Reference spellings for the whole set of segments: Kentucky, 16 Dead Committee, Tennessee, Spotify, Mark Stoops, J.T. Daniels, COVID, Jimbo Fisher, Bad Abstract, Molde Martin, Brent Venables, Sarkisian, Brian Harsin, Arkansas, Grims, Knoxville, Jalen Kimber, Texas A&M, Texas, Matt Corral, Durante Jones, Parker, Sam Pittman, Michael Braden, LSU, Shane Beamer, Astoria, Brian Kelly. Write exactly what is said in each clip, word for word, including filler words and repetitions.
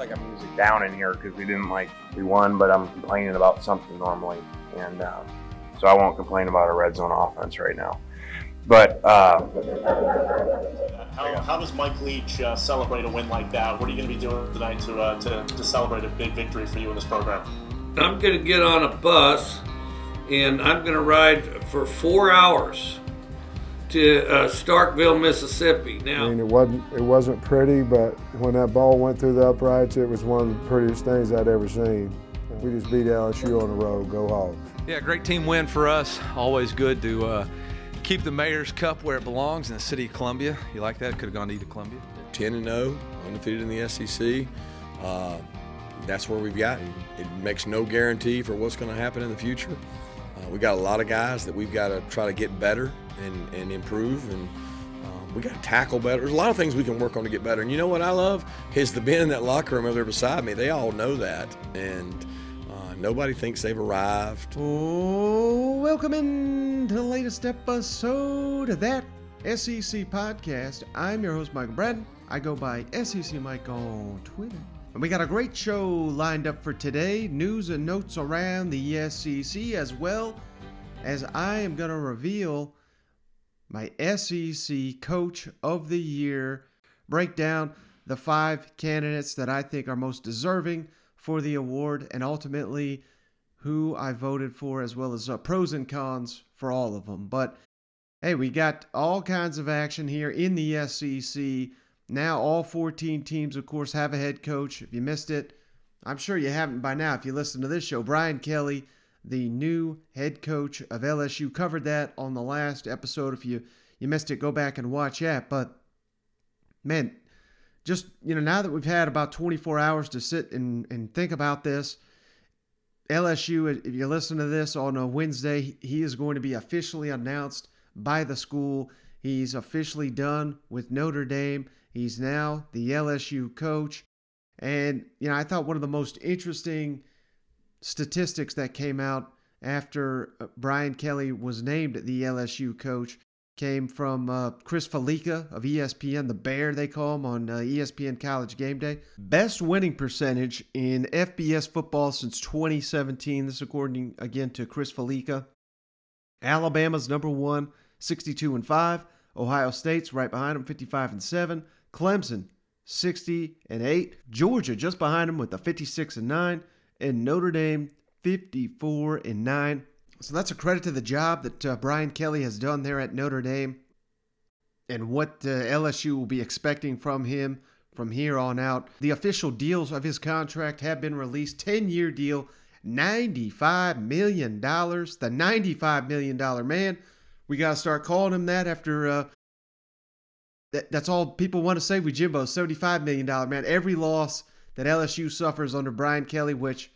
like I'm usually down in here because we didn't like, we won, but I'm complaining about something normally. And uh, so I won't complain about a red zone offense right now. But uh, how, how does Mike Leach uh, celebrate a win like that? What are you going to be doing tonight to, uh, to to celebrate a big victory for you in this program? I'm going to get on a bus, and I'm going to ride for four hours to uh, Starkville, Mississippi. Now, I mean, it wasn't it wasn't pretty, but when that ball went through the uprights, it was one of the prettiest things I'd ever seen. We just beat L S U on the road. Go Hogs! Yeah, great team win for us. Always good to uh, keep the Mayor's Cup where it belongs in the city of Columbia. You like that? Could have gone to either Columbia. ten and oh, undefeated in the S E C. Uh, that's where we've gotten. It makes no guarantee for what's going to happen in the future. Uh, we got a lot of guys that we've got to try to get better and, and improve, and um, we got to tackle better. There's a lot of things we can work on to get better. And you know what I love is the men in that locker room over there beside me. They all know that, and uh, nobody thinks they've arrived. Oh, welcome in to the latest episode of That S E C Podcast. I'm your host, Michael Braden. I go by S E C Mike on Twitter. And we got a great show lined up for today. News and notes around the S E C, as well as I am going to reveal my S E C Coach of the Year, break down the five candidates that I think are most deserving for the award, and ultimately who I voted for, as well as uh, pros and cons for all of them. But hey, we got all kinds of action here in the S E C. Now all fourteen teams, of course, have a head coach. If you missed it, I'm sure you haven't by now if you listen to this show. Brian Kelly, the new head coach of L S U, covered that on the last episode. If you, you missed it, go back and watch that. But, man, just, you know, now that we've had about twenty-four hours to sit and, and think about this, L S U, if you listen to this on a Wednesday, he is going to be officially announced by the school. He's officially done with Notre Dame. He's now the L S U coach. And, you know, I thought one of the most interesting statistics that came out after Brian Kelly was named the L S U coach came from uh, Chris Felica of E S P N, the Bear they call him, on uh, E S P N College Game Day. Best winning percentage in F B S football since twenty seventeen. This according, again, to Chris Felica. Alabama's number one, sixty-two and five. Ohio State's right behind them, fifty-five and seven. Clemson, sixty and eight. Georgia just behind them with a fifty-six and nine. And Notre Dame, fifty-four and nine. So that's a credit to the job that uh, Brian Kelly has done there at Notre Dame, and what uh, L S U will be expecting from him from here on out. The official deals of his contract have been released. ten-year deal, ninety-five million dollars. The ninety-five million dollars man. We got to start calling him that after uh, that, that's all people want to say with Jimbo, seventy-five million dollars man. Every loss that L S U suffers under Brian Kelly, which,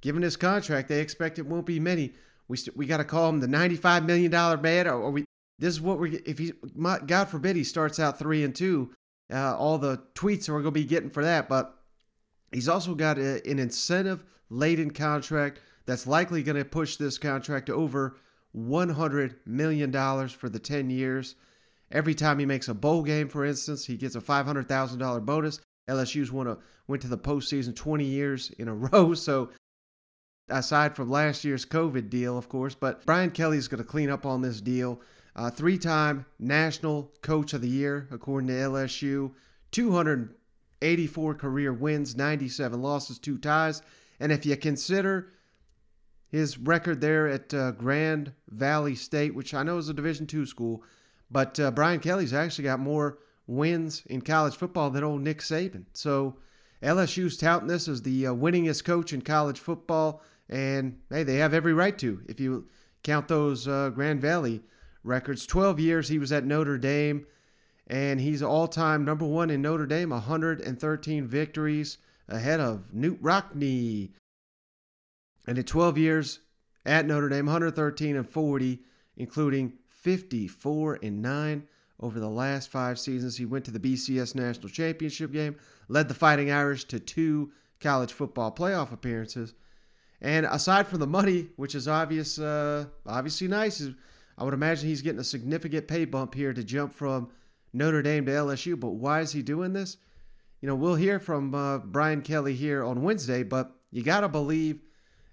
given his contract, they expect it won't be many. We st- we got to call him the ninety-five million dollars man. Or, or we, this is what we, if he, my, God forbid, he starts out three and two, uh, all the tweets we're going to be getting for that. But he's also got a, an incentive-laden contract that's likely going to push this contract to over one hundred million dollars for the ten years. Every time he makes a bowl game, for instance, he gets a five hundred thousand dollars bonus. L S U's won a, went to the postseason twenty years in a row. So aside from last year's COVID deal, of course, but Brian Kelly's going to clean up on this deal. Uh, three-time National Coach of the Year, according to L S U. two hundred eighty-four career wins, ninety-seven losses, two ties. And if you consider his record there at uh, Grand Valley State, which I know is a Division two school, but uh, Brian Kelly's actually got more wins in college football than old Nick Saban. So L S U's touting this as the uh, winningest coach in college football, and hey, they have every right to, if you count those uh, Grand Valley records. twelve years he was at Notre Dame, and he's all-time number one in Notre Dame, one hundred thirteen victories ahead of Newt Rockne. And in twelve years at Notre Dame, one hundred thirteen and forty, including fifty-four and nine over the last five seasons. He went to the B C S National Championship game, led the Fighting Irish to two college football playoff appearances. And aside from the money, which is obvious, uh, obviously nice, I would imagine he's getting a significant pay bump here to jump from Notre Dame to L S U. But why is he doing this? you know, we'll hear from uh, Brian Kelly here on Wednesday, but you got to believe,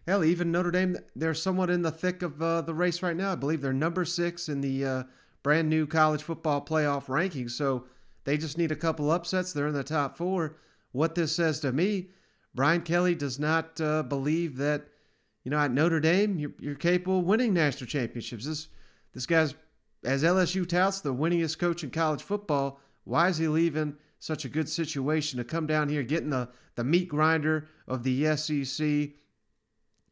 hell, even Notre Dame, they're somewhat in the thick of uh, the race right now. I believe they're number six in the uh, brand new college football playoff rankings. So they just need a couple upsets. They're in the top four. What this says to me, Brian Kelly does not uh, believe that, you know, at Notre Dame, you're, you're capable of winning national championships. This, this guy's, as L S U touts, the winningest coach in college football. Why is he leaving such a good situation to come down here, getting the, the meat grinder of the S E C?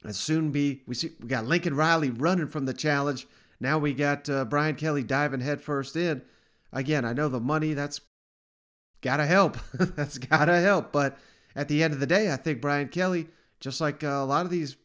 And soon be, we see, we got Lincoln Riley running from the challenge. Now we got uh, Brian Kelly diving headfirst in. Again, I know the money, that's gotta help. That's gotta help. But at the end of the day, I think Brian Kelly, just like uh, a lot of these,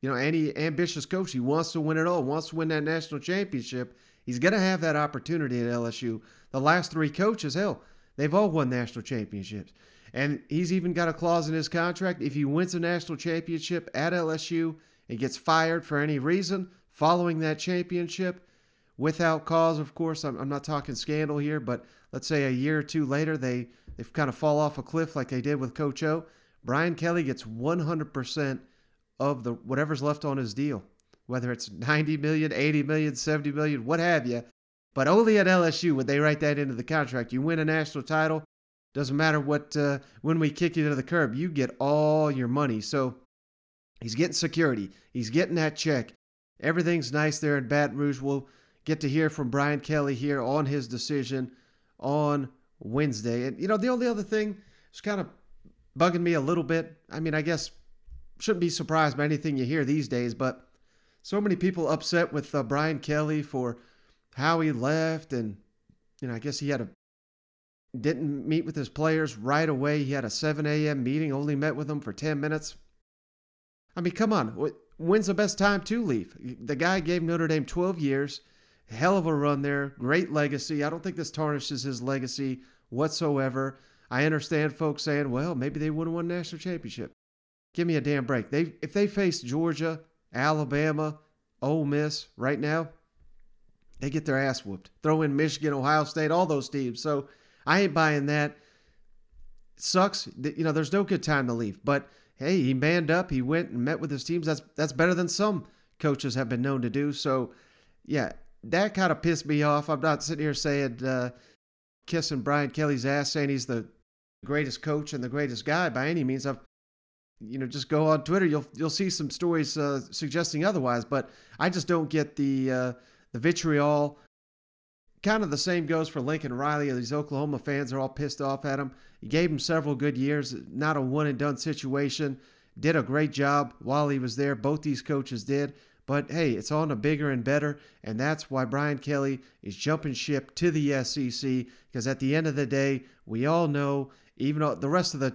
you know, any ambitious coach, he wants to win it all, wants to win that national championship. He's going to have that opportunity at L S U. The last three coaches, hell, they've all won national championships. And he's even got a clause in his contract. If he wins a national championship at L S U and gets fired for any reason following that championship, without cause, of course, I'm, I'm not talking scandal here, but let's say a year or two later, they, they've kind of fall off a cliff like they did with Coach O. Brian Kelly gets one hundred percent of the whatever's left on his deal, whether it's ninety million dollars, eighty million dollars, seventy million dollars, what have you. But only at L S U would they write that into the contract. You win a national title, doesn't matter what uh, when we kick you to the curb, you get all your money. So he's getting security. He's getting that check. Everything's nice there in Baton Rouge. We'll get to hear from Brian Kelly here on his decision on Wednesday. And, you know, the only other thing is kind of bugging me a little bit. I mean, I guess shouldn't be surprised by anything you hear these days, but so many people upset with uh, Brian Kelly for how he left. And, you know, I guess he had a didn't meet with his players right away. He had a seven a.m. meeting, only met with them for ten minutes. I mean, come on. When's the best time to leave? The guy gave Notre Dame twelve years. Hell of a run there. Great legacy. I don't think this tarnishes his legacy whatsoever. I understand folks saying, well, maybe they would have won a national championship. Give me a damn break. They If they face Georgia, Alabama, Ole Miss right now, they get their ass whooped. Throw in Michigan, Ohio State, all those teams. So I ain't buying that. It sucks. You know, there's no good time to leave. But, hey, he manned up. He went and met with his teams. That's that's better than some coaches have been known to do. So, yeah, that kind of pissed me off. I'm not sitting here saying, uh, kissing Brian Kelly's ass, saying he's the greatest coach and the greatest guy by any means. I've, you know, just go on Twitter. You'll you'll see some stories uh, suggesting otherwise. But I just don't get the uh, the vitriol. Kind of the same goes for Lincoln Riley. These Oklahoma fans are all pissed off at him. He gave him several good years, not a one-and-done situation. Did a great job while he was there. Both these coaches did. But, hey, it's on to bigger and better, and that's why Brian Kelly is jumping ship to the S E C, because at the end of the day, we all know, even though the rest of the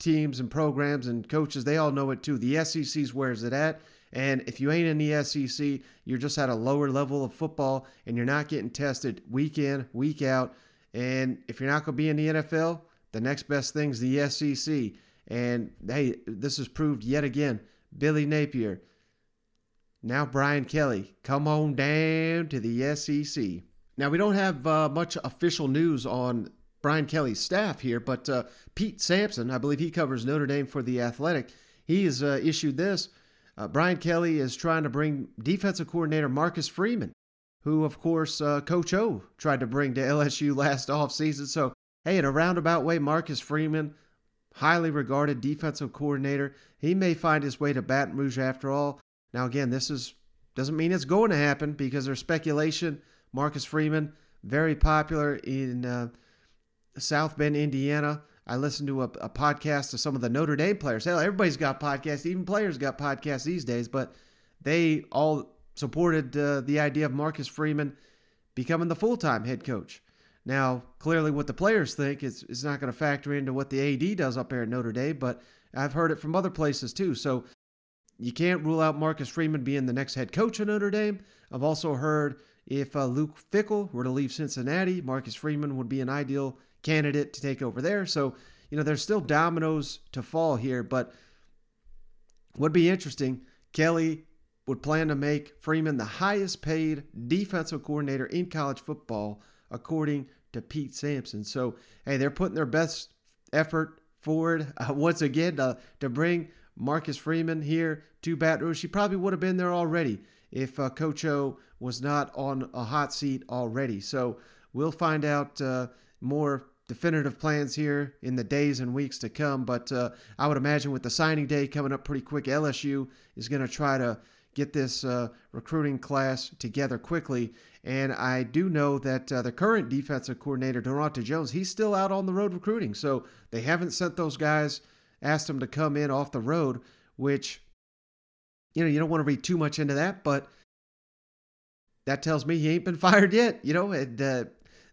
teams and programs and coaches, they all know it too. The S E C's where is it at? And if you ain't in the S E C, you're just at a lower level of football and you're not getting tested week in, week out. And if you're not going to be in the N F L, the next best thing's the S E C. And, hey, this is proved yet again. Billy Napier, now Brian Kelly, come on down to the S E C. Now, we don't have uh, much official news on Brian Kelly's staff here, but uh, Pete Sampson, I believe he covers Notre Dame for The Athletic, he has uh, issued this. Uh, Brian Kelly is trying to bring defensive coordinator Marcus Freeman, who, of course, uh, Coach O tried to bring to L S U last offseason. So, hey, in a roundabout way, Marcus Freeman, highly regarded defensive coordinator, he may find his way to Baton Rouge after all. Now, again, this is doesn't mean it's going to happen because there's speculation. Marcus Freeman, very popular in uh, South Bend, Indiana. I listened to a, a podcast of some of the Notre Dame players. Hell, everybody's got podcasts. Even players got podcasts these days. But they all supported uh, the idea of Marcus Freeman becoming the full-time head coach. Now, clearly what the players think is, is not going to factor into what the A D does up there at Notre Dame. But I've heard it from other places too. So you can't rule out Marcus Freeman being the next head coach at Notre Dame. I've also heard if uh, Luke Fickell were to leave Cincinnati, Marcus Freeman would be an ideal candidate to take over there. So, you know, there's still dominoes to fall here, but would be interesting. Kelly would plan to make Freeman the highest paid defensive coordinator in college football, according to Pete Sampson. So, hey, they're putting their best effort forward uh, once again to, to bring Marcus Freeman here to Baton Rouge. He probably would have been there already if uh, Coach O was not on a hot seat already. So we'll find out uh, more definitive plans here in the days and weeks to come. But uh, I would imagine with the signing day coming up pretty quick, L S U is going to try to get this uh, recruiting class together quickly. And I do know that uh, the current defensive coordinator, Durante Jones, he's still out on the road recruiting. So they haven't sent those guys, asked them to come in off the road, which, you know, you don't want to read too much into that, but that tells me he ain't been fired yet. You know, and, uh,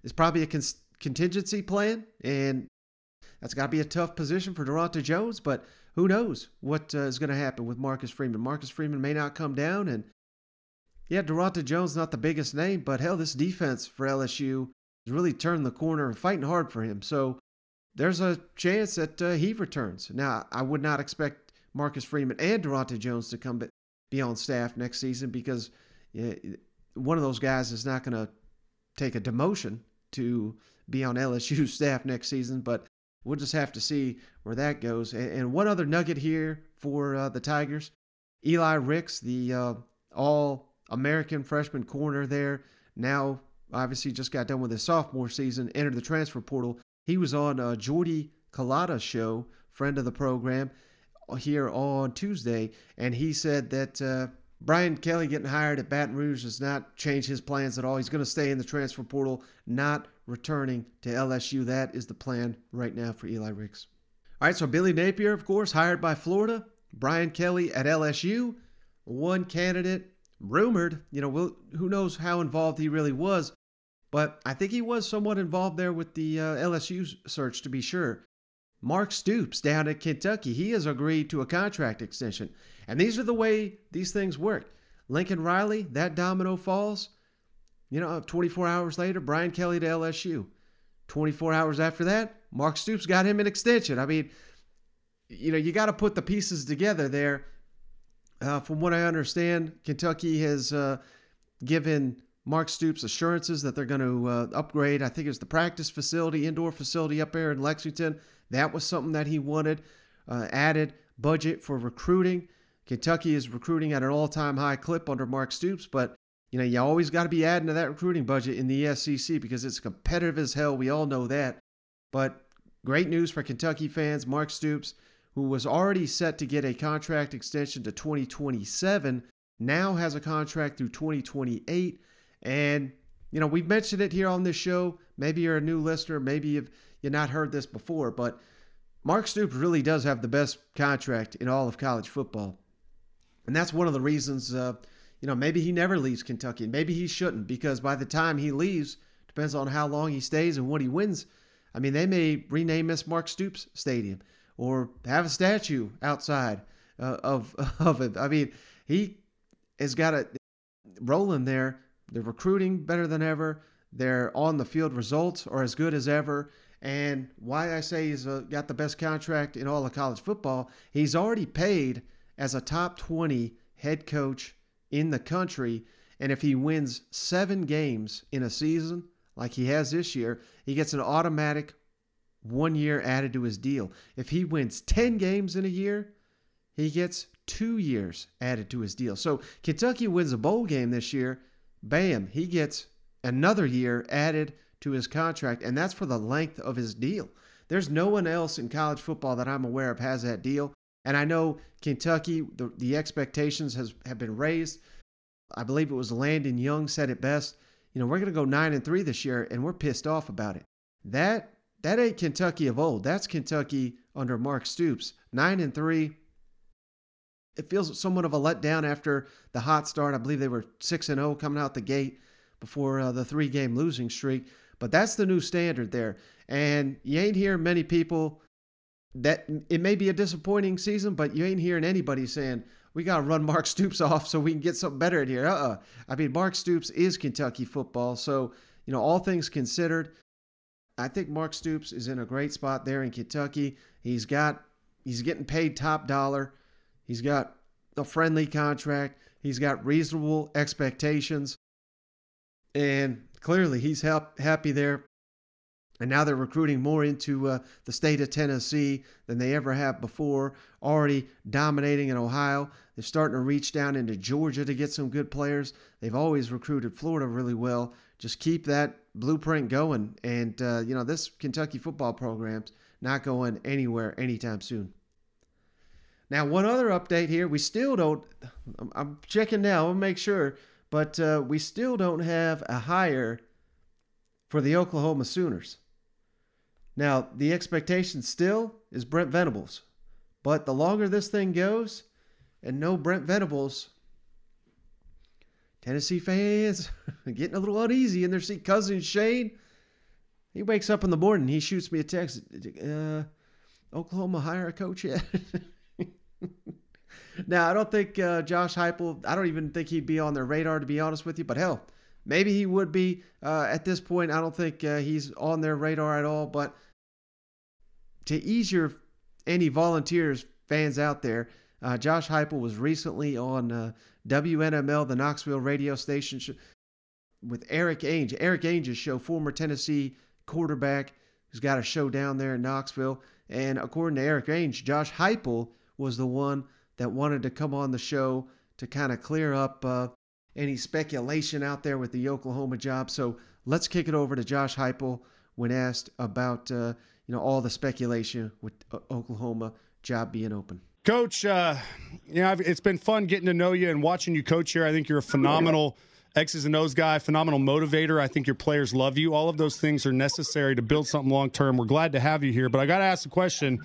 it's probably a cons- contingency plan, and that's got to be a tough position for Durante Jones, but who knows what uh, is going to happen with Marcus Freeman. Marcus Freeman may not come down, and yeah, Durante Jones, not the biggest name, but hell, this defense for L S U has really turned the corner and fighting hard for him, so there's a chance that uh, he returns. Now, I would not expect Marcus Freeman and Durante Jones to come be on staff next season because uh, one of those guys is not going to take a demotion to be on L S U staff next season, but we'll just have to see where that goes. And, and one other nugget here for uh, the Tigers, Eli Ricks, the uh, all-American freshman corner there, now obviously just got done with his sophomore season, entered the transfer portal. He was on uh, Jordy Collada's show, friend of the program, here on Tuesday, and he said that uh, Brian Kelly getting hired at Baton Rouge does not change his plans at all. He's going to stay in the transfer portal, not returning to L S U. That is the plan right now for Eli Ricks. All right, so Billy Napier, of course, hired by Florida. Brian Kelly at L S U. One candidate rumored, you know, we'll, who knows how involved he really was, but I think he was somewhat involved there with the uh, L S U search, to be sure. Mark Stoops down at Kentucky. He has agreed to a contract extension. And these are the way these things work. Lincoln Riley, that domino falls. You know, twenty-four hours later, Brian Kelly to L S U. twenty-four hours after that, Mark Stoops got him an extension. I mean, you know, you got to put the pieces together there. Uh, from what I understand, Kentucky has uh, given Mark Stoops assurances that they're going to uh, upgrade. I think it's the practice facility, indoor facility up there in Lexington. That was something that he wanted. Uh, added budget for recruiting. Kentucky is recruiting at an all-time high clip under Mark Stoops, but you know, you always got to be adding to that recruiting budget in the S E C because it's competitive as hell. We all know that. But great news for Kentucky fans. Mark Stoops, who was already set to get a contract extension to twenty twenty-seven, now has a contract through twenty twenty-eight. And, you know, we've mentioned it here on this show. Maybe you're a new listener. Maybe you've, you've not heard this before. But Mark Stoops really does have the best contract in all of college football. And that's one of the reasons, uh, you know, maybe he never leaves Kentucky. Maybe he shouldn't, because by the time he leaves, depends on how long he stays and what he wins. I mean, they may rename this Mark Stoops Stadium or have a statue outside uh, of, of it. I mean, he has got a role in there. They're recruiting better than ever. They're on the field results are as good as ever. And why I say he's uh, got the best contract in all of college football, he's already paid as a top twenty head coach in the country. And if he wins seven games in a season, like he has this year, he gets an automatic one year added to his deal. If he wins ten games in a year, he gets two years added to his deal. So Kentucky wins a bowl game this year, bam, he gets another year added to his contract, and that's for the length of his deal. There's no one else in college football that I'm aware of has that deal. And I know Kentucky, the, the expectations has have been raised. I believe it was Landon Young said it best. You know, we're going to go nine and three this year, and we're pissed off about it. That that ain't Kentucky of old. That's Kentucky under Mark Stoops. Nine and three. It feels somewhat of a letdown after the hot start. I believe they were six and zero coming out the gate before uh, the three-game losing streak. But that's the new standard there, and you ain't hearing many people. That it may be a disappointing season, but you ain't hearing anybody saying, we got to run Mark Stoops off so we can get something better in here. Uh-uh. I mean, Mark Stoops is Kentucky football. So, you know, all things considered, I think Mark Stoops is in a great spot there in Kentucky. He's got, he's getting paid top dollar. He's got a friendly contract. He's got reasonable expectations. And clearly he's ha- happy there. And now they're recruiting more into uh, the state of Tennessee than they ever have before, already dominating in Ohio. They're starting to reach down into Georgia to get some good players. They've always recruited Florida really well. Just keep that blueprint going. And, uh, you know, this Kentucky football program's not going anywhere anytime soon. Now, one other update here. We still don't – I'm checking now. I'll make sure. But uh, we still don't have a hire for the Oklahoma Sooners. Now, the expectation still is Brent Venables. But the longer this thing goes and no Brent Venables, Tennessee fans are getting a little uneasy in their seat. Cousin Shane, he wakes up in the morning. He shoots me a text. Uh, Oklahoma hire a coach yet? Now, I don't think uh, Josh Heupel, I don't even think he'd be on their radar, to be honest with you. But, hell, maybe he would be uh, at this point. I don't think uh, he's on their radar at all. But to ease your any volunteers, fans out there, uh, Josh Heupel was recently on uh, W N M L, the Knoxville radio station, sh- with Eric Ainge. Eric Ainge's show, former Tennessee quarterback, who's got a show down there in Knoxville. And according to Eric Ainge, Josh Heupel was the one that wanted to come on the show to kind of clear up uh, any speculation out there with the Oklahoma job. So let's kick it over to Josh Heupel when asked about uh, you know all the speculation with uh, Oklahoma job being open. Coach, uh, you know, I've, it's been fun getting to know you and watching you coach here. I think you're a phenomenal X's and O's guy, phenomenal motivator. I think your players love you. All of those things are necessary to build something long term. We're glad to have you here, but I got to ask the question: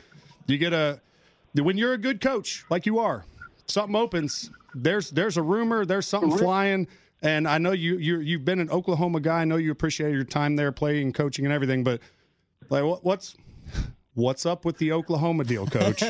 you get a when you're a good coach, like you are, something opens. There's there's a rumor. There's something flying. And I know you you you've been an Oklahoma guy. I know you appreciate your time there, playing, coaching, and everything. But like, what, what's what's up with the Oklahoma deal, Coach?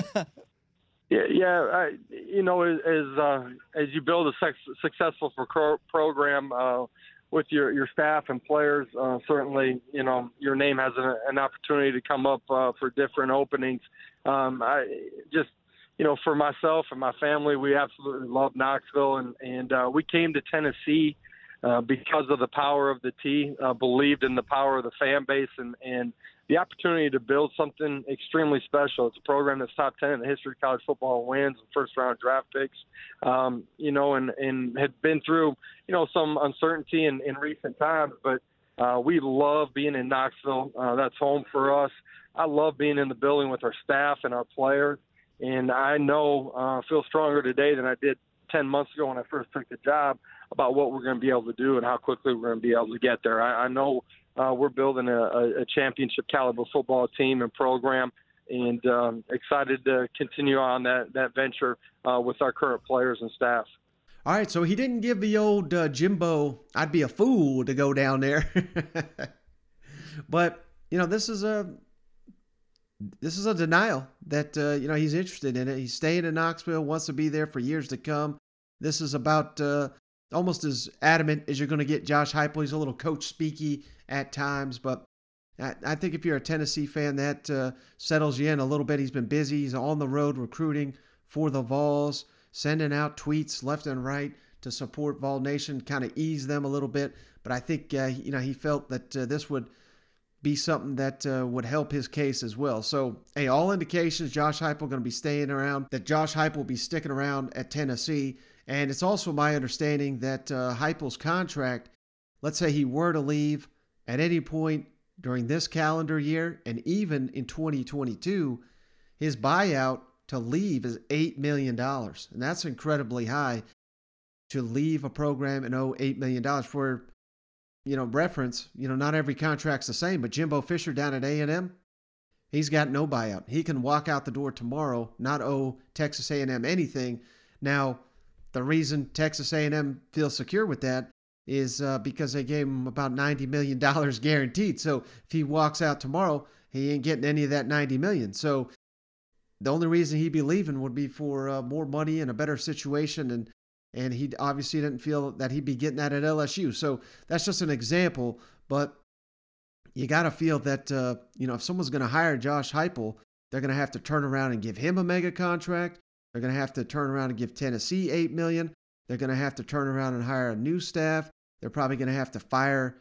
yeah, yeah. I, you know, as uh, as you build a sex- successful pro- program uh, with your, your staff and players, uh, certainly you know your name has an, an opportunity to come up uh, for different openings. Um, I just, you know, for myself and my family, we absolutely love Knoxville, and, and uh, we came to Tennessee uh, because of the power of the T, uh, believed in the power of the fan base and, and the opportunity to build something extremely special. It's a program that's top ten in the history of college football, wins and first-round draft picks, um, you know, and, and had been through, you know, some uncertainty in, in recent times, but uh, we love being in Knoxville. Uh, that's home for us. I love being in the building with our staff and our players, and I know uh, feel stronger today than I did ten months ago when I first took the job about what we're going to be able to do and how quickly we're going to be able to get there. I, I know uh, we're building a, a championship caliber football team and program, and um, excited to continue on that, that venture uh, with our current players and staff. All right, so he didn't give the old uh, Jimbo, I'd be a fool to go down there. But, you know, this is a – This is a denial that, uh, you know, he's interested in it. He's staying in Knoxville, wants to be there for years to come. This is about uh, almost as adamant as you're going to get Josh Heupel. He's a little coach speaky at times, but I, I think if you're a Tennessee fan, that uh, settles you in a little bit. He's been busy. He's on the road recruiting for the Vols, sending out tweets left and right to support Vol Nation, kind of ease them a little bit. But I think, uh, you know, he felt that uh, this would be something that uh, would help his case as well. So, hey, all indications Josh Heupel going to be staying around, that Josh Heupel will be sticking around at Tennessee. And it's also my understanding that uh, Heupel's contract, let's say he were to leave at any point during this calendar year and even in twenty twenty-two, his buyout to leave is eight million dollars. And that's incredibly high to leave a program and owe eight million dollars for. You know, reference, you know, not every contract's the same, but Jimbo Fisher down at A and M, he's got no buyout. He can walk out the door tomorrow, not owe Texas A and M anything. Now, the reason Texas A and M feels secure with that is uh, because they gave him about ninety million dollars guaranteed. So if he walks out tomorrow, he ain't getting any of that ninety million dollars. So the only reason he'd be leaving would be for uh, more money and a better situation, and And he obviously didn't feel that he'd be getting that at L S U. So that's just an example. But you got to feel that, uh, you know, if someone's going to hire Josh Heupel, they're going to have to turn around and give him a mega contract. They're going to have to turn around and give Tennessee eight million dollars. They're going to have to turn around and hire a new staff. They're probably going to have to fire,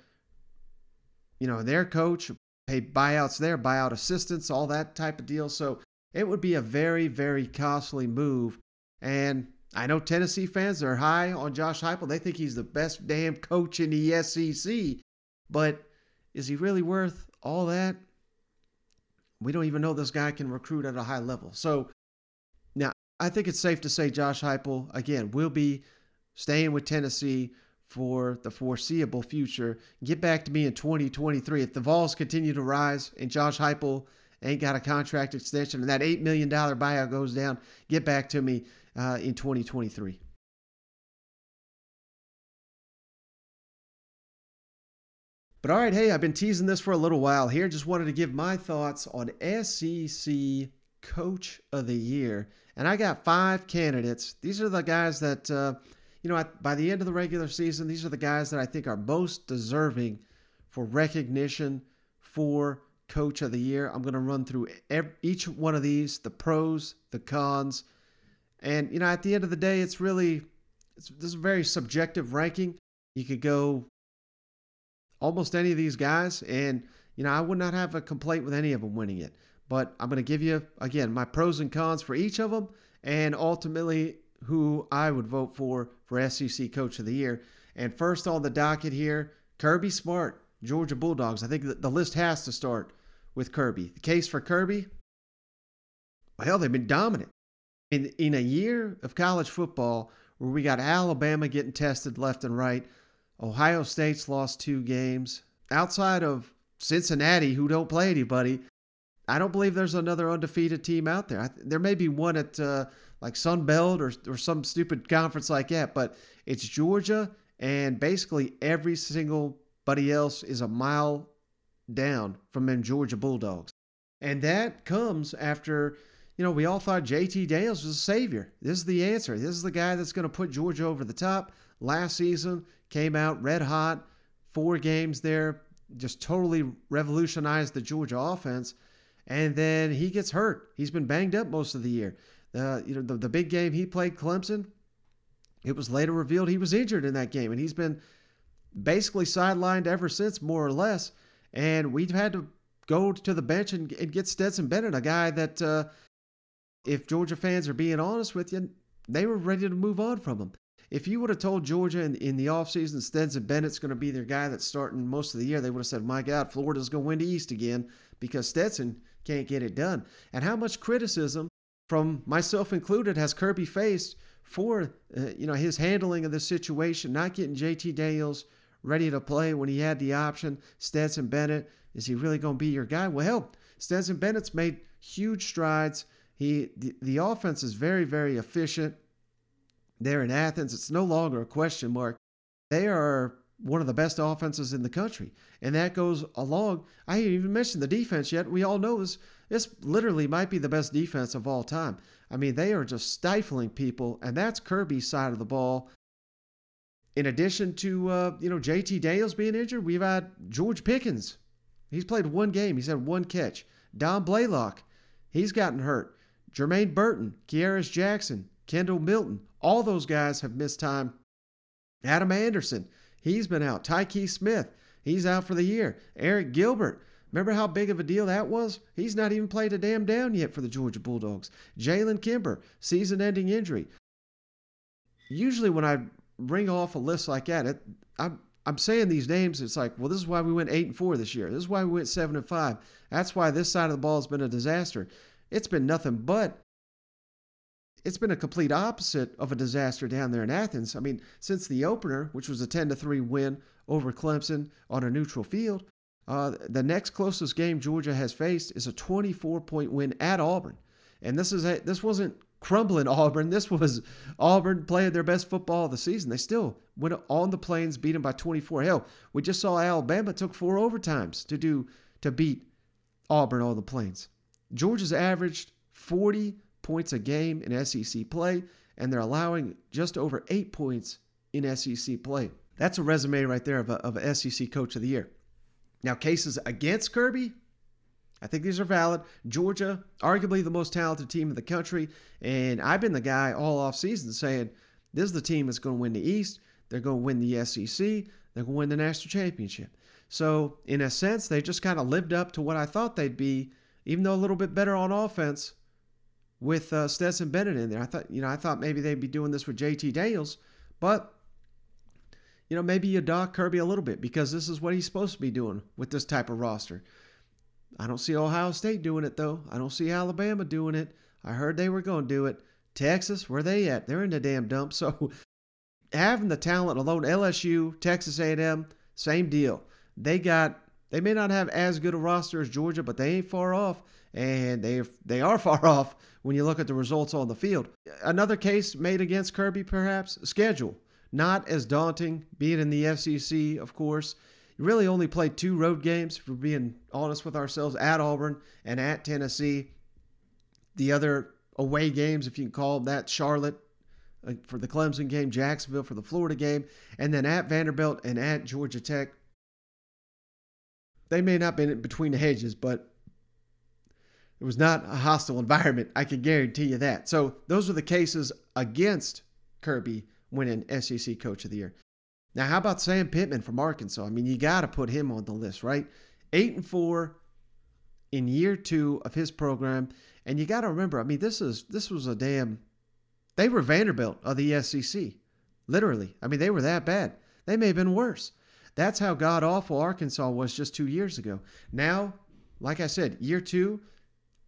you know, their coach, pay buyouts there, buyout assistance, all that type of deal. So it would be a very, very costly move. And I know Tennessee fans are high on Josh Heupel. They think he's the best damn coach in the S E C. But is he really worth all that? We don't even know this guy can recruit at a high level. So now I think it's safe to say Josh Heupel, again, will be staying with Tennessee for the foreseeable future. Get back to me in twenty twenty-three. If the Vols continue to rise and Josh Heupel ain't got a contract extension and that eight million dollars buyout goes down, get back to me uh, in twenty twenty-three. But all right, hey, I've been teasing this for a little while here. Just wanted to give my thoughts on S E C Coach of the Year. And I got five candidates. These are the guys that, uh, you know, I, by the end of the regular season, these are the guys that I think are most deserving for recognition for Coach of the Year. I'm going to run through every, each one of these, the pros, the cons. And, you know, at the end of the day, it's really, it's, this is a very subjective ranking. You could go almost any of these guys, and, you know, I would not have a complaint with any of them winning it. But I'm going to give you, again, my pros and cons for each of them, and ultimately who I would vote for for S E C Coach of the Year. And first on the docket here, Kirby Smart, Georgia Bulldogs. I think the, the list has to start with Kirby. The case for Kirby, well, they've been dominant. In, in a year of college football where we got Alabama getting tested left and right, Ohio State's lost two games. Outside of Cincinnati, who don't play anybody, I don't believe there's another undefeated team out there. I, there may be one at uh, like Sunbelt or, or some stupid conference like that, but it's Georgia, and basically every singlebody else is a mile down from them Georgia Bulldogs. And that comes after, you know, we all thought J T. Daniels was a savior. This is the answer. This is the guy that's going to put Georgia over the top. Last season, came out red hot, four games there, just totally revolutionized the Georgia offense. And then he gets hurt. He's been banged up most of the year. Uh, you know, the, the big game he played Clemson, it was later revealed he was injured in that game. And he's been basically sidelined ever since, more or less. And we've had to go to the bench and, and get Stetson Bennett, a guy that, uh, if Georgia fans are being honest with you, they were ready to move on from him. If you would have told Georgia in, in the offseason Stetson Bennett's going to be their guy that's starting most of the year, they would have said, my God, Florida's going to win the East again because Stetson can't get it done. And how much criticism, from myself included, has Kirby faced for uh, you know his handling of this situation, not getting J T. Daniels ready to play when he had the option? Stetson Bennett, is he really going to be your guy? Well, hell, Stetson Bennett's made huge strides. He the, the offense is very, very efficient. There in Athens, it's no longer a question mark. They are one of the best offenses in the country. And that goes along. I haven't even mentioned the defense yet. We all know this, this literally might be the best defense of all time. I mean, they are just stifling people, and that's Kirby's side of the ball. In addition to, uh, you know, J T. Daniels being injured, we've had George Pickens. He's played one game. He's had one catch. Don Blaylock, he's gotten hurt. Jermaine Burton, Kiaris Jackson, Kendall Milton, all those guys have missed time. Adam Anderson, he's been out. Tyke Smith, he's out for the year. Eric Gilbert, remember how big of a deal that was? He's not even played a damn down yet for the Georgia Bulldogs. Jalen Kimber, season-ending injury. Usually when I ring off a list like that, it, I'm, I'm saying these names, it's like, well, this is why we went eight and four this year. This is why we went seven and five. That's why this side of the ball has been a disaster. It's been nothing but it's been a complete opposite of a disaster down there in Athens. I mean, since the opener, which was a ten to three win over Clemson on a neutral field, uh, the next closest game Georgia has faced is a twenty-four point win at Auburn. And this is a, this wasn't crumbling Auburn. This was Auburn playing their best football of the season. They still went on the plains, beat them by twenty-four. Hell, we just saw Alabama took four overtimes to do to beat Auburn on the plains. Georgia's averaged forty points a game in S E C play, and they're allowing just over eight points in S E C play. That's a resume right there of a, of a S E C Coach of the Year. Now, cases against Kirby, I think these are valid. Georgia, arguably the most talented team in the country, and I've been the guy all offseason saying this is the team that's going to win the East. They're going to win the S E C. They're going to win the national championship. So in a sense, they just kind of lived up to what I thought they'd be, even though a little bit better on offense with uh, Stetson Bennett in there. I thought, you know, I thought maybe they'd be doing this with J T Daniels, but you know, maybe you dock Kirby a little bit because this is what he's supposed to be doing with this type of roster. I don't see Ohio State doing it though. I don't see Alabama doing it. I heard they were going to do it. Texas, where they at? They're in the damn dump. So having the talent alone, L S U, Texas A and M, same deal. They got, they may not have as good a roster as Georgia, but they ain't far off, and they they are far off when you look at the results on the field. Another case made against Kirby, perhaps, schedule. Not as daunting, being in the S E C, of course. You really only played two road games, if we're being honest with ourselves, at Auburn and at Tennessee. The other away games, if you can call them that, Charlotte uh, for the Clemson game, Jacksonville for the Florida game, and then at Vanderbilt and at Georgia Tech. They may not have been between the hedges, but it was not a hostile environment. I can guarantee you that. So those are the cases against Kirby winning S E C Coach of the Year. Now, how about Sam Pittman from Arkansas? I mean, you got to put him on the list, right? Eight and four in year two of his program. And you got to remember, I mean, this is this was a damn, they were Vanderbilt of the S E C, literally. I mean, they were that bad. They may have been worse. That's how god-awful Arkansas was just two years ago. Now, like I said, year two,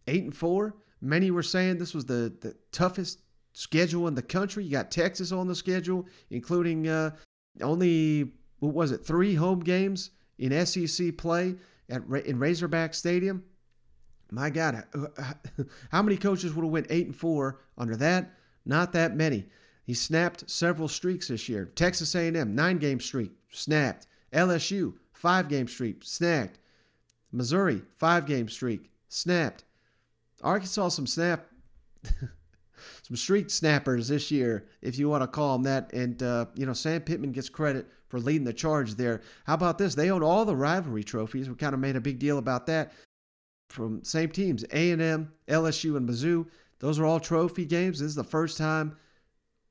eight and four. Many were saying this was the, the toughest schedule in the country. You got Texas on the schedule, including uh, only, what was it, three home games in S E C play at in Razorback Stadium. My God, how many coaches would have went eight and four under that? Not that many. He snapped several streaks this year. Texas A and M, nine-game streak, snapped. L S U, five-game streak, snapped. Missouri, five-game streak, snapped. Arkansas, some snap, some streak snappers this year, if you want to call them that. And, uh, you know, Sam Pittman gets credit for leading the charge there. How about this? They own all the rivalry trophies. We kind of made a big deal about that from same teams, A and M, L S U, and Mizzou. Those are all trophy games. This is the first time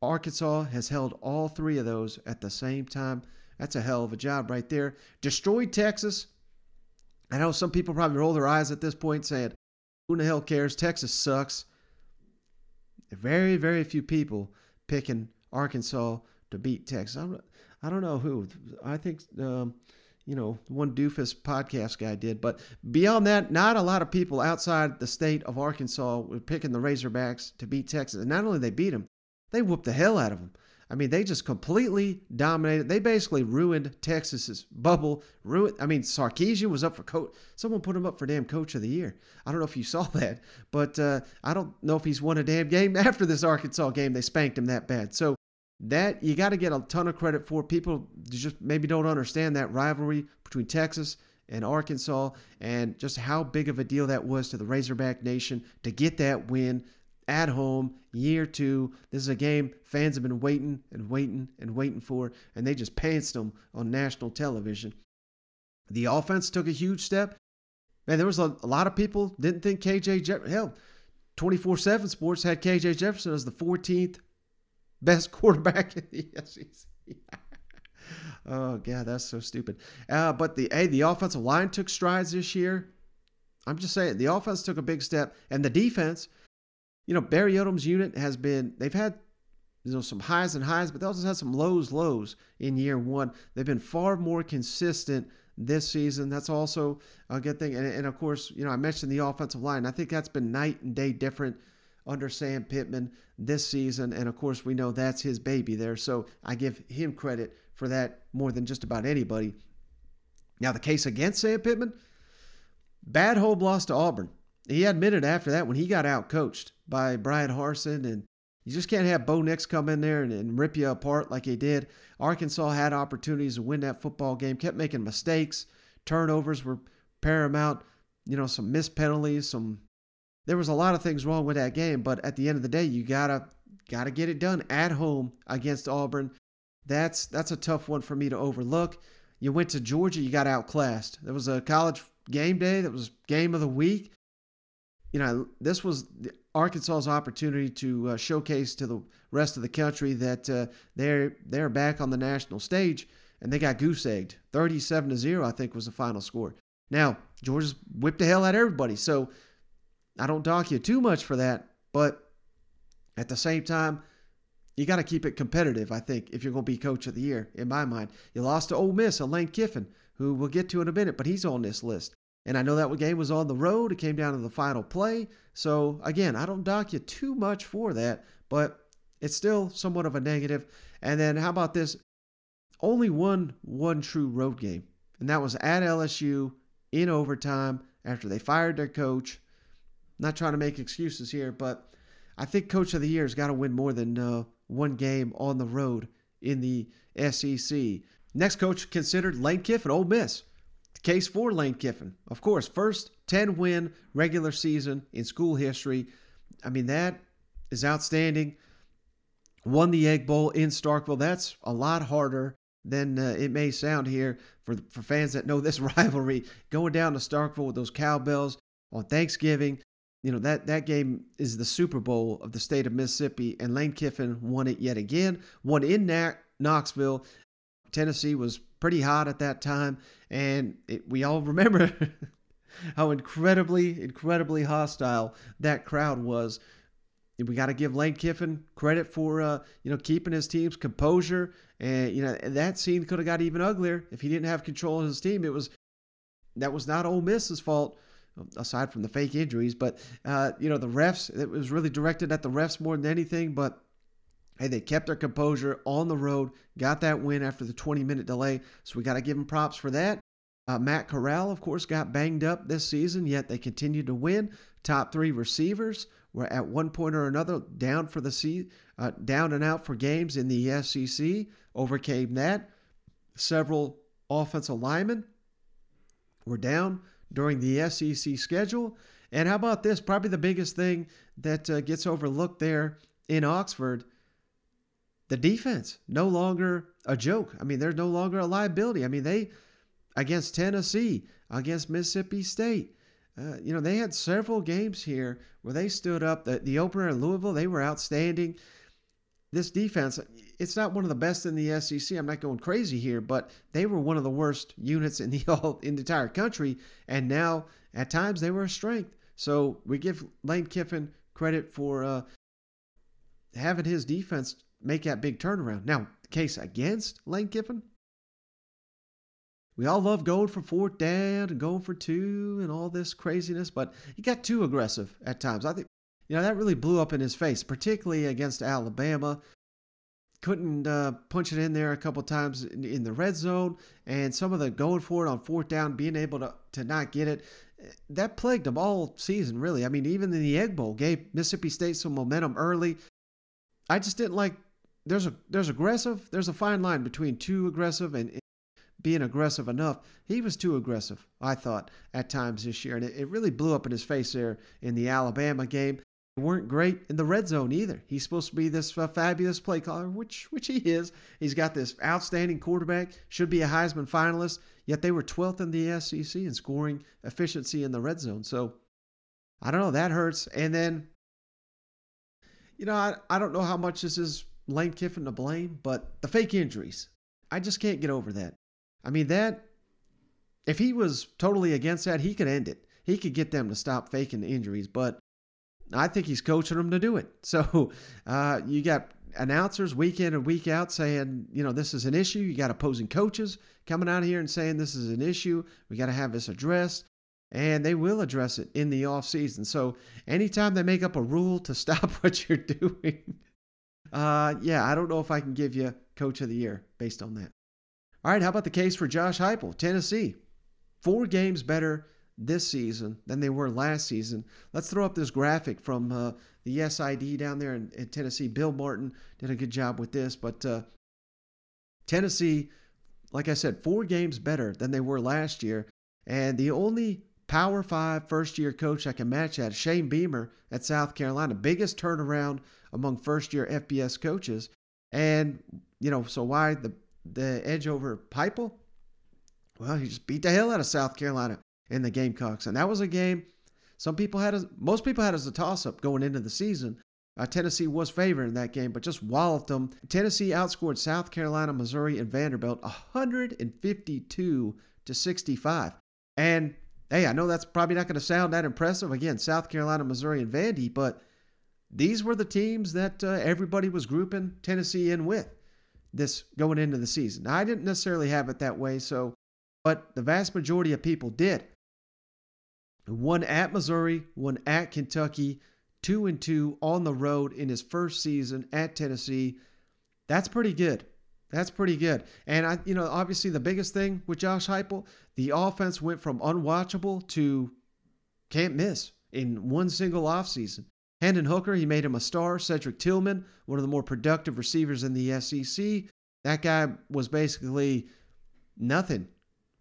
Arkansas has held all three of those at the same time. That's a hell of a job right there. Destroyed Texas. I know some people probably roll their eyes at this point saying, who in the hell cares? Texas sucks. Very, very few people picking Arkansas to beat Texas. I don't, I don't know who. I think, um, you know, one doofus podcast guy did. But beyond that, not a lot of people outside the state of Arkansas were picking the Razorbacks to beat Texas. And not only they beat them, they whooped the hell out of them. I mean, they just completely dominated. They basically ruined Texas's bubble. Ruined. I mean, Sarkisian was up for coach. Someone put him up for damn Coach of the Year. I don't know if you saw that, but uh, I don't know if he's won a damn game after this Arkansas game. They spanked him that bad. So that you got to get a ton of credit for. People just maybe don't understand that rivalry between Texas and Arkansas and just how big of a deal that was to the Razorback Nation to get that win at home, year two. This is a game fans have been waiting and waiting and waiting for, and they just pantsed them on national television. The offense took a huge step. Man, there was a, a lot of people didn't think K J Jefferson, hell, twenty-four seven Sports had K J Jefferson as the fourteenth best quarterback in the S E C. Oh, God, that's so stupid. Uh, but the hey, the offensive line took strides this year. I'm just saying, the offense took a big step, and the defense. You know, Barry Odom's unit has been, they've had, you know, some highs and highs, but they also had some lows, lows in year one. They've been far more consistent this season. That's also a good thing. And, and of course, you know, I mentioned the offensive line. I think that's been night and day different under Sam Pittman this season. And of course, we know that's his baby there. So I give him credit for that more than just about anybody. Now, the case against Sam Pittman, bad home loss to Auburn. He admitted after that when he got out-coached by Brian Harsin, and you just can't have Bo Nix come in there and, and rip you apart like he did. Arkansas had opportunities to win that football game, kept making mistakes. Turnovers were paramount, you know, some missed penalties. Some there was a lot of things wrong with that game, but at the end of the day, you gotta gotta get it done at home against Auburn. That's that's a tough one for me to overlook. You went to Georgia, you got outclassed. There was a college game day that was game of the week. You know, this was Arkansas's opportunity to uh, showcase to the rest of the country that uh, they're they're back on the national stage, and they got goose egged. thirty-seven to zero, I think, was the final score. Now, Georgia's whipped the hell out of everybody, so I don't dock you too much for that, but at the same time, you got to keep it competitive, I think, if you're going to be coach of the year, in my mind. You lost to Ole Miss, Lane Kiffin, who we'll get to in a minute, but he's on this list. And I know that game was on the road. It came down to the final play. So, again, I don't dock you too much for that, but it's still somewhat of a negative. And then how about this? Only one one true road game, and that was at L S U in overtime after they fired their coach. Not trying to make excuses here, but I think coach of the year has got to win more than uh, one game on the road in the S E C. Next coach considered Lane Kiffin, Ole Miss. Case for Lane Kiffin, of course, first ten-win regular season in school history. I mean, that is outstanding. Won the Egg Bowl in Starkville. That's a lot harder than uh, it may sound here for for fans that know this rivalry. Going down to Starkville with those cowbells on Thanksgiving, you know, that, that game is the Super Bowl of the state of Mississippi, and Lane Kiffin won it yet again. Won in Na- Knoxville. Tennessee was pretty hot at that time, and it, we all remember how incredibly, incredibly hostile that crowd was. And we got to give Lane Kiffin credit for, uh, you know, keeping his team's composure. And, you know, and that scene could have got even uglier if he didn't have control of his team. It was, that was not Ole Miss's fault, aside from the fake injuries. But, uh, you know, the refs, it was really directed at the refs more than anything, but hey, they kept their composure on the road, got that win after the twenty-minute delay, so we got to give them props for that. Uh, Matt Corral, of course, got banged up this season, yet they continued to win. Top three receivers were at one point or another down for the se- uh, down and out for games in the S E C, overcame that. Several offensive linemen were down during the S E C schedule. And how about this? Probably the biggest thing that uh, gets overlooked there in Oxford. The defense, no longer a joke. I mean, they're no longer a liability. I mean, they, against Tennessee, against Mississippi State, uh, you know, they had several games here where they stood up. The, the opener in Louisville, they were outstanding. This defense, it's not one of the best in the S E C. I'm not going crazy here, but they were one of the worst units in the, all, in the entire country, and now, at times, they were a strength. So we give Lane Kiffin credit for uh, having his defense make that big turnaround. Now, case against Lane Kiffin. We all love going for fourth down and going for two and all this craziness, but he got too aggressive at times. I think, you know, that really blew up in his face, particularly against Alabama. Couldn't uh, punch it in there a couple times in, in the red zone, and some of the going for it on fourth down, being able to, to not get it, that plagued him all season, really. I mean, even in the Egg Bowl, gave Mississippi State some momentum early. I just didn't like. There's a there's aggressive. There's a fine line between too aggressive and, and being aggressive enough. He was too aggressive, I thought, at times this year. And it, it really blew up in his face there in the Alabama game. They weren't great in the red zone either. He's supposed to be this uh, fabulous play caller, which which he is. He's got this outstanding quarterback, should be a Heisman finalist, yet they were twelfth in the S E C in scoring efficiency in the red zone. So, I don't know, that hurts. And then, you know, I, I don't know how much this is Lane Kiffin to blame, but the fake injuries, I just can't get over that. I mean, that, if he was totally against that, he could end it. He could get them to stop faking the injuries, but I think he's coaching them to do it. So uh, you got announcers week in and week out saying, you know, this is an issue. You got opposing coaches coming out here and saying this is an issue. We got to have this addressed. And they will address it in the offseason. So anytime they make up a rule to stop what you're doing, Uh, yeah, I don't know if I can give you coach of the year based on that. All right, how about the case for Josh Heupel, Tennessee? Four games better this season than they were last season. Let's throw up this graphic from uh, the S I D down there in, in Tennessee. Bill Martin did a good job with this, but uh, Tennessee, like I said, four games better than they were last year, and the only Power Five first-year coach I can match that, Shane Beamer at South Carolina. Biggest turnaround among first-year F B S coaches. And, you know, so why the, the edge over Heupel? Well, he just beat the hell out of South Carolina and the Gamecocks. And that was a game some people had, as, most people had as a toss-up going into the season. Uh, Tennessee was favored in that game, but just walloped them. Tennessee outscored South Carolina, Missouri, and Vanderbilt one fifty-two to sixty-five. And, hey, I know that's probably not going to sound that impressive. Again, South Carolina, Missouri, and Vandy, but these were the teams that uh, everybody was grouping Tennessee in with this going into the season. Now, I didn't necessarily have it that way, so, but the vast majority of people did. One at Missouri, one at Kentucky, two and two on the road in his first season at Tennessee. That's pretty good. That's pretty good. And I, you know, obviously the biggest thing with Josh Heupel, the offense went from unwatchable to can't miss in one single offseason. Hendon Hooker, he made him a star. Cedric Tillman, one of the more productive receivers in the S E C. That guy was basically nothing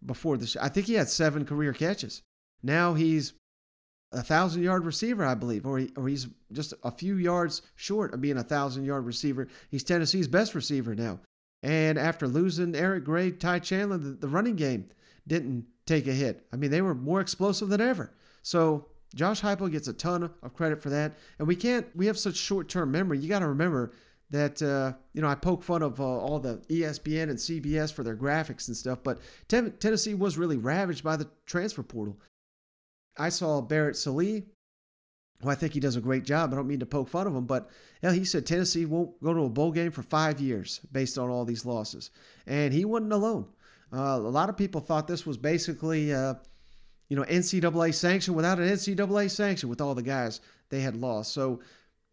before the show. I think he had seven career catches. Now he's a thousand-yard receiver, I believe, or, he, or he's just a few yards short of being a thousand-yard receiver. He's Tennessee's best receiver now. And after losing Eric Gray, Ty Chandler, the, the running game didn't take a hit. I mean, they were more explosive than ever. So Josh Heupel gets a ton of credit for that. And we can't, we have such short-term memory. You got to remember that, uh, you know, I poke fun of uh, all the E S P N and C B S for their graphics and stuff, but te- Tennessee was really ravaged by the transfer portal. I saw Barrett Salee, who I think he does a great job. I don't mean to poke fun of him, but you know, he said Tennessee won't go to a bowl game for five years based on all these losses. And he wasn't alone. Uh, a lot of people thought this was basically uh, you know, N C double A sanction without an N C double A sanction with all the guys they had lost. So,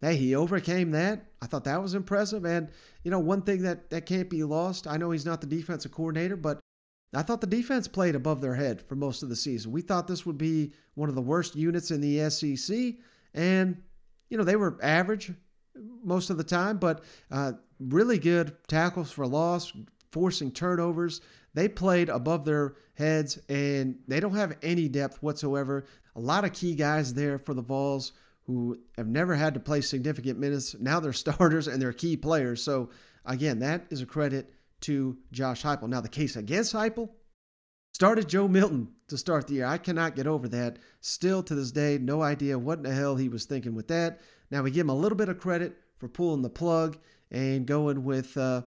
hey, he overcame that. I thought that was impressive. And, you know, one thing that, that can't be lost, I know he's not the defensive coordinator, but I thought the defense played above their head for most of the season. We thought this would be one of the worst units in the S E C, and, you know, they were average most of the time, but uh, really good tackles for loss, forcing turnovers. They played above their heads, and they don't have any depth whatsoever. A lot of key guys there for the Vols who have never had to play significant minutes. Now they're starters and they're key players. So, again, that is a credit to Josh Heupel. Now, the case against Heupel started Joe Milton to start the year. I cannot get over that. Still to this day, no idea what in the hell he was thinking with that. Now, we give him a little bit of credit for pulling the plug and going with uh,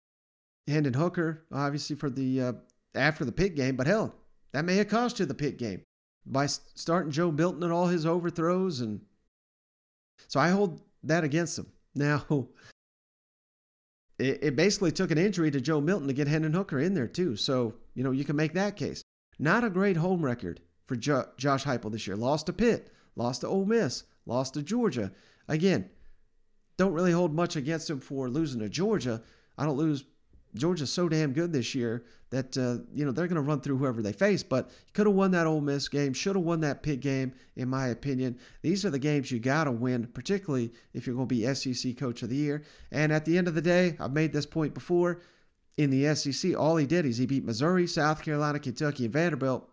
Hendon Hooker, obviously, for the uh, after the Pitt game. But, hell, that may have cost you the Pitt game by starting Joe Milton and all his overthrows. And so I hold that against him. Now, it basically took an injury to Joe Milton to get Hendon Hooker in there too. So, you know, you can make that case. Not a great home record for jo- Josh Heupel this year. Lost to Pitt, lost to Ole Miss, lost to Georgia. Again, don't really hold much against him for losing to Georgia. I don't lose. Georgia's so damn good this year that, uh, you know, they're going to run through whoever they face. But could have won that Ole Miss game, should have won that Pitt game, in my opinion. These are the games you got to win, particularly if you're going to be S E C Coach of the Year. And at the end of the day, I've made this point before, in the S E C, all he did is he beat Missouri, South Carolina, Kentucky, and Vanderbilt.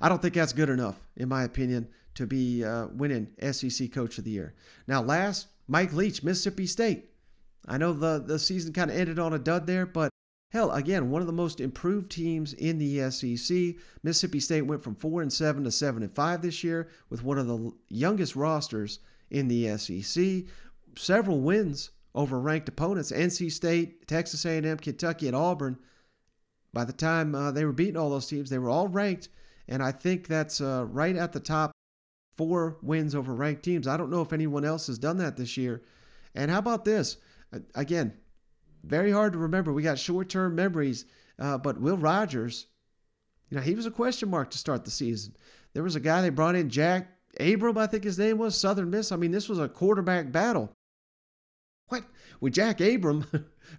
I don't think that's good enough, in my opinion, to be uh, winning S E C Coach of the Year. Now, last, Mike Leach, Mississippi State. I know the, the season kind of ended on a dud there, but hell, again, one of the most improved teams in the S E C. Mississippi State went from four and seven to seven and five this year with one of the youngest rosters in the S E C. Several wins over ranked opponents, N C State, Texas A and M, Kentucky, and Auburn. By the time uh, they were beating all those teams, they were all ranked, and I think that's uh, right at the top four wins over ranked teams. I don't know if anyone else has done that this year. And how about this? Again, very hard to remember. We got short-term memories, uh, but Will Rogers, you know, he was a question mark to start the season. There was a guy they brought in, Jack Abram, I think his name was, Southern Miss. I mean, this was a quarterback battle. What? With Jack Abram?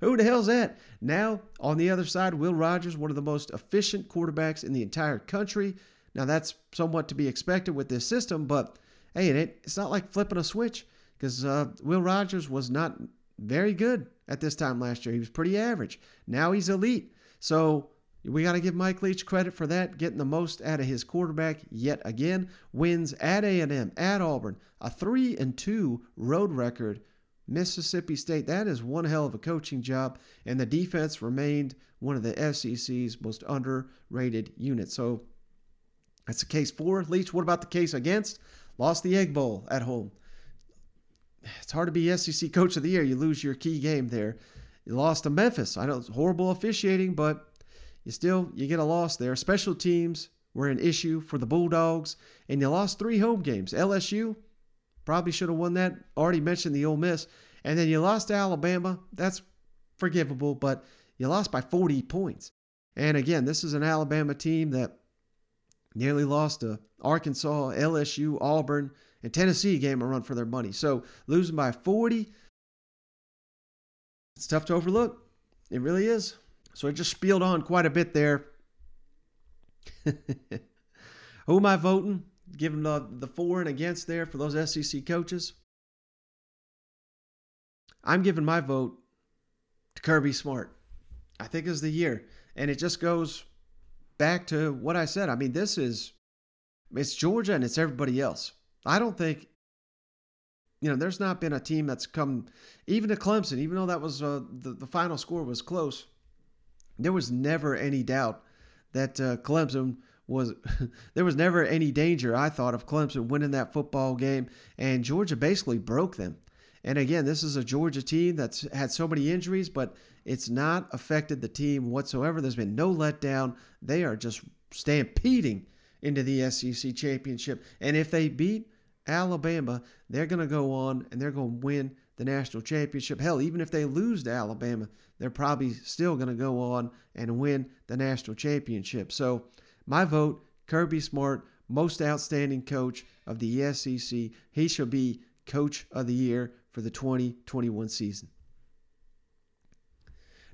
Who the hell's that? Now, on the other side, Will Rogers, one of the most efficient quarterbacks in the entire country. Now, that's somewhat to be expected with this system, but, hey, it, it's not like flipping a switch because uh, Will Rogers was not very good at this time last year. He was pretty average. Now he's elite. So we got to give Mike Leach credit for that, getting the most out of his quarterback yet again. Wins at A and M, at Auburn, a three and two road record. Mississippi State, that is one hell of a coaching job, and the defense remained one of the S E C's most underrated units. So that's the case for Leach. What about the case against? Lost the Egg Bowl at home. it's hard to be S E C Coach of the Year. You lose your key game there. You lost to Memphis. I know it's horrible officiating, but you still, you get a loss there. Special teams were an issue for the Bulldogs, and you lost three home games. L S U, probably should have won that. Already mentioned the Ole Miss. And then you lost to Alabama. That's forgivable, but you lost by forty points. And again, this is an Alabama team that nearly lost to Arkansas, L S U, Auburn, and Tennessee game a run for their money. So losing by forty, it's tough to overlook. It really is. So it just spilled on quite a bit there. Who am I voting? Give them the, the for and against there for those S E C coaches. I'm giving my vote to Kirby Smart. I think it's the year. And it just goes back to what I said. I mean, this is, it's Georgia and it's everybody else. I don't think, you know, there's not been a team that's come, even to Clemson, even though that was, uh, the, the final score was close, there was never any doubt that uh, Clemson was, there was never any danger, I thought, of Clemson winning that football game. And Georgia basically broke them. And again, this is a Georgia team that's had so many injuries, but it's not affected the team whatsoever. There's been no letdown. They are just stampeding into the S E C championship. And if they beat Alabama, they're going to go on and they're going to win the national championship. Hell, even if they lose to Alabama, they're probably still going to go on and win the national championship. So my vote, Kirby Smart, most outstanding coach of the S E C. He shall be Coach of the Year for the twenty twenty-one season.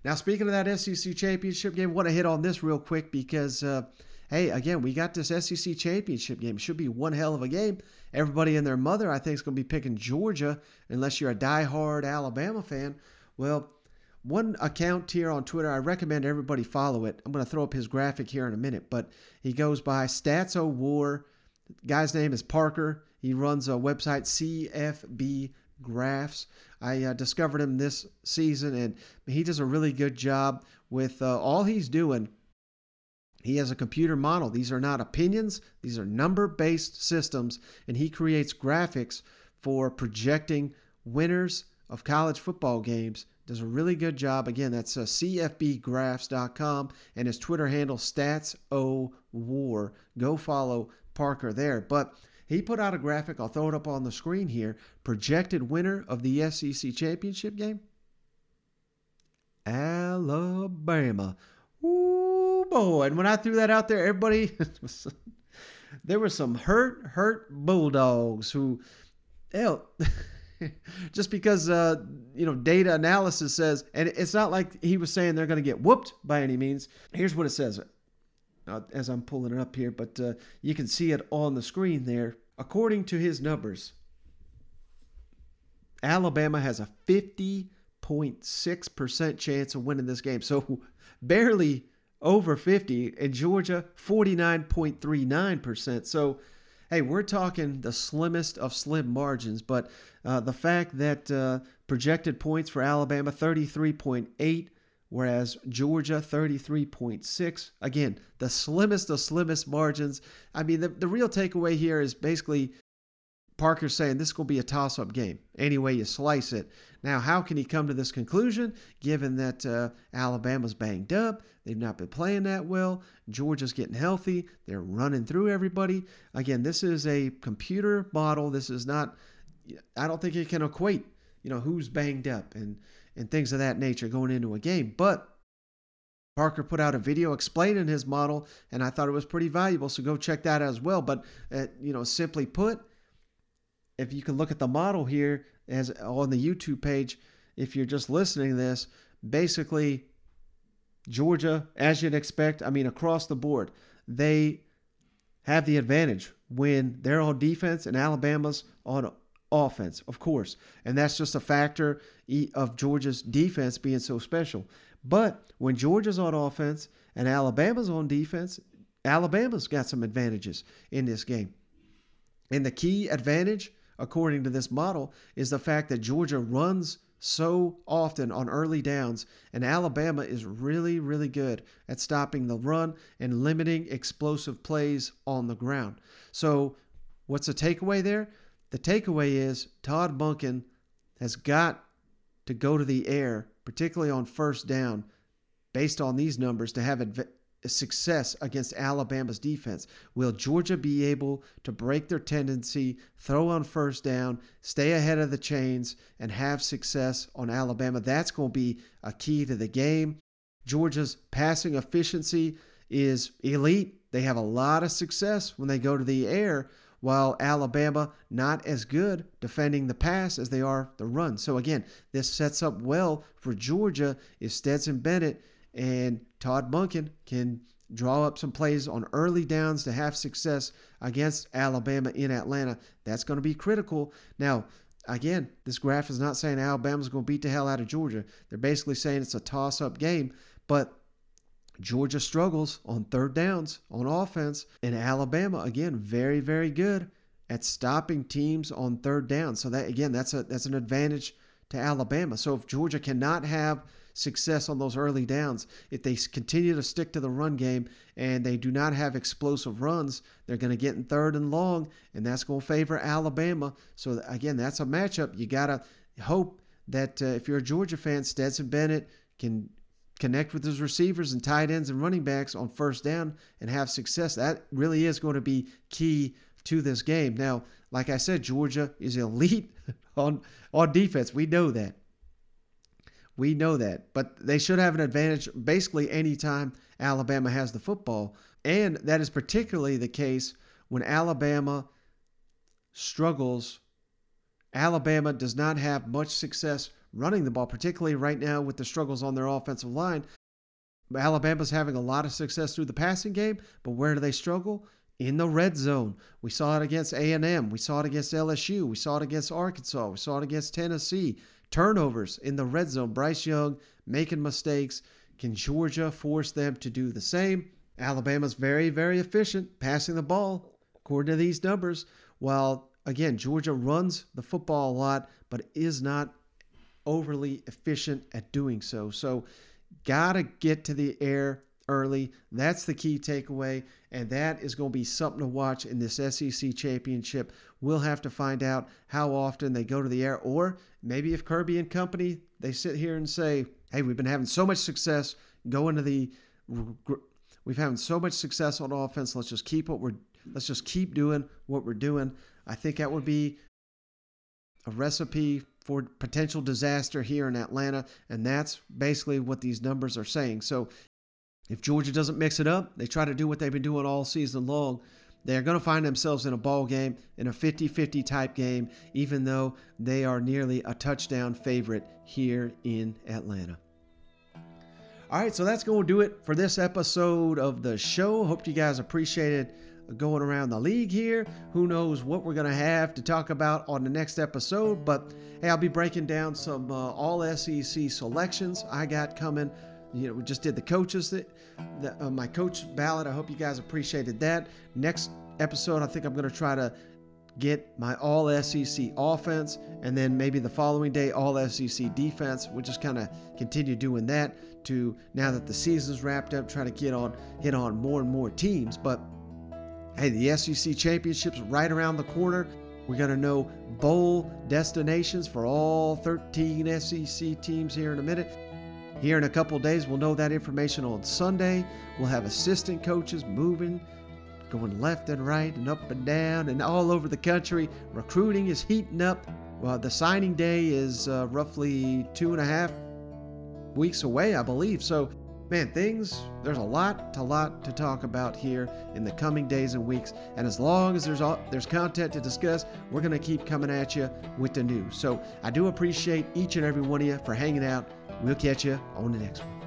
Now, speaking of that S E C championship game, I want to hit on this real quick because, uh, hey, again, we got this S E C championship game. It should be one hell of a game. Everybody and their mother, I think, is going to be picking Georgia unless you're a diehard Alabama fan. Well, one account here on Twitter, I recommend everybody follow it. I'm going to throw up his graphic here in a minute, but he goes by Stats O War. The guy's name is Parker. He runs a website, C F B Graphs. I uh, discovered him this season, and he does a really good job with uh, all he's doing. He has a computer model. These are not opinions. These are number-based systems, and he creates graphics for projecting winners of college football games. Does a really good job. Again, that's uh, C F B graphs dot com, and his Twitter handle, Stats O War. Go follow Parker there. But he put out a graphic, I'll throw it up on the screen here, projected winner of the S E C championship game, Alabama. Ooh, boy. And when I threw that out there, everybody, there were some hurt, hurt Bulldogs who, hell, just because, uh, you know, data analysis says, and it's not like he was saying they're going to get whooped by any means. Here's what it says. Uh, as I'm pulling it up here, but uh, you can see it on the screen there. According to his numbers, Alabama has a fifty point six percent chance of winning this game. So barely over fifty, and Georgia forty-nine point three nine percent. So, hey, we're talking the slimmest of slim margins, but uh, the fact that uh, projected points for Alabama, thirty-three point eight, whereas Georgia, thirty-three point six. Again, the slimmest of slimmest margins. I mean, the, the real takeaway here is basically Parker saying this is going to be a toss-up game. Any way you slice it. Now, how can he come to this conclusion, given that uh, Alabama's banged up? They've not been playing that well. Georgia's getting healthy. They're running through everybody. Again, this is a computer model. This is not, I don't think it can equate, you know, who's banged up and and things of that nature going into a game. But Parker put out a video explaining his model, and I thought it was pretty valuable, so go check that out as well. But, uh, you know, simply put, if you can look at the model here as on the YouTube page, if you're just listening to this, basically Georgia, as you'd expect, I mean, across the board, they have the advantage when they're on defense and Alabama's on offense, of course, and that's just a factor of Georgia's defense being so special. But when Georgia's on offense and Alabama's on defense, Alabama's got some advantages in this game. And the key advantage, according to this model, is the fact that Georgia runs so often on early downs, and Alabama is really, really good at stopping the run and limiting explosive plays on the ground. So what's the takeaway there? The takeaway is Todd Monken has got to go to the air, particularly on first down, based on these numbers, to have adv- success against Alabama's defense. Will Georgia be able to break their tendency, throw on first down, stay ahead of the chains, and have success on Alabama? That's going to be a key to the game. Georgia's passing efficiency is elite. They have a lot of success when they go to the air, while Alabama not as good defending the pass as they are the run. So again, this sets up well for Georgia if Stetson Bennett and Todd Monken can draw up some plays on early downs to have success against Alabama in Atlanta. That's going to be critical. Now, again, this graph is not saying Alabama's going to beat the hell out of Georgia. They're basically saying it's a toss-up game, but Georgia struggles on third downs on offense, and Alabama, again, very, very good at stopping teams on third down. So that, again, that's a that's an advantage to Alabama. So if Georgia cannot have success on those early downs, if they continue to stick to the run game and they do not have explosive runs, they're going to get in third and long, and that's going to favor Alabama. So again, that's a matchup. You got to hope that uh, if you're a Georgia fan, Stetson Bennett can connect with his receivers and tight ends and running backs on first down and have success. That really is going to be key to this game. Now, like I said, Georgia is elite on, on defense. We know that. We know that. But they should have an advantage basically any time Alabama has the football. And that is particularly the case when Alabama struggles. Alabama does not have much success running the ball, particularly right now with the struggles on their offensive line. Alabama's having a lot of success through the passing game, but where do they struggle? In the red zone. We saw it against A and M. We saw it against L S U. We saw it against Arkansas. We saw it against Tennessee. Turnovers in the red zone. Bryce Young making mistakes. Can Georgia force them to do the same? Alabama's very, very efficient passing the ball, according to these numbers, while, again, Georgia runs the football a lot, but is not overly efficient at doing so. So gotta get to the air early. That's the key takeaway, and that is going to be something to watch in this S E C championship. We'll have to find out how often they go to the air, or maybe if Kirby and company, they sit here and say, hey, we've been having so much success going to the we've having so much success on offense, let's just keep what we're let's just keep doing what we're doing. I think that would be a recipe for potential disaster here in Atlanta, and that's basically what these numbers are saying. So if Georgia doesn't mix it up, they try to do what they've been doing all season long, they're going to find themselves in a ball game, in a fifty-fifty type game, even though they are nearly a touchdown favorite here in Atlanta. All right, so that's going to do it for this episode of the show. Hope you guys appreciated going around the league here. Who knows what we're going to have to talk about on the next episode, but hey, I'll be breaking down some uh, all S E C selections I got coming. You know, we just did the coaches that the, uh, my coach ballot. I hope you guys appreciated that. Next episode, I think I'm going to try to get my all S E C offense, and then maybe the following day, all S E C defense. We'll just kind of continue doing that to now that the season's wrapped up, try to get on, hit on more and more teams. But hey, the S E C championship's right around the corner. We're going to know bowl destinations for all thirteen S E C teams here in a minute. Here in a couple days, we'll know that information on Sunday. We'll have assistant coaches moving, going left and right and up and down and all over the country. Recruiting is heating up. Well, the signing day is uh, roughly two and a half weeks away, I believe. So, man, things, there's a lot to lot to talk about here in the coming days and weeks. And as long as there's all, there's content to discuss, we're going to keep coming at you with the news. So I do appreciate each and every one of you for hanging out. We'll catch you on the next one.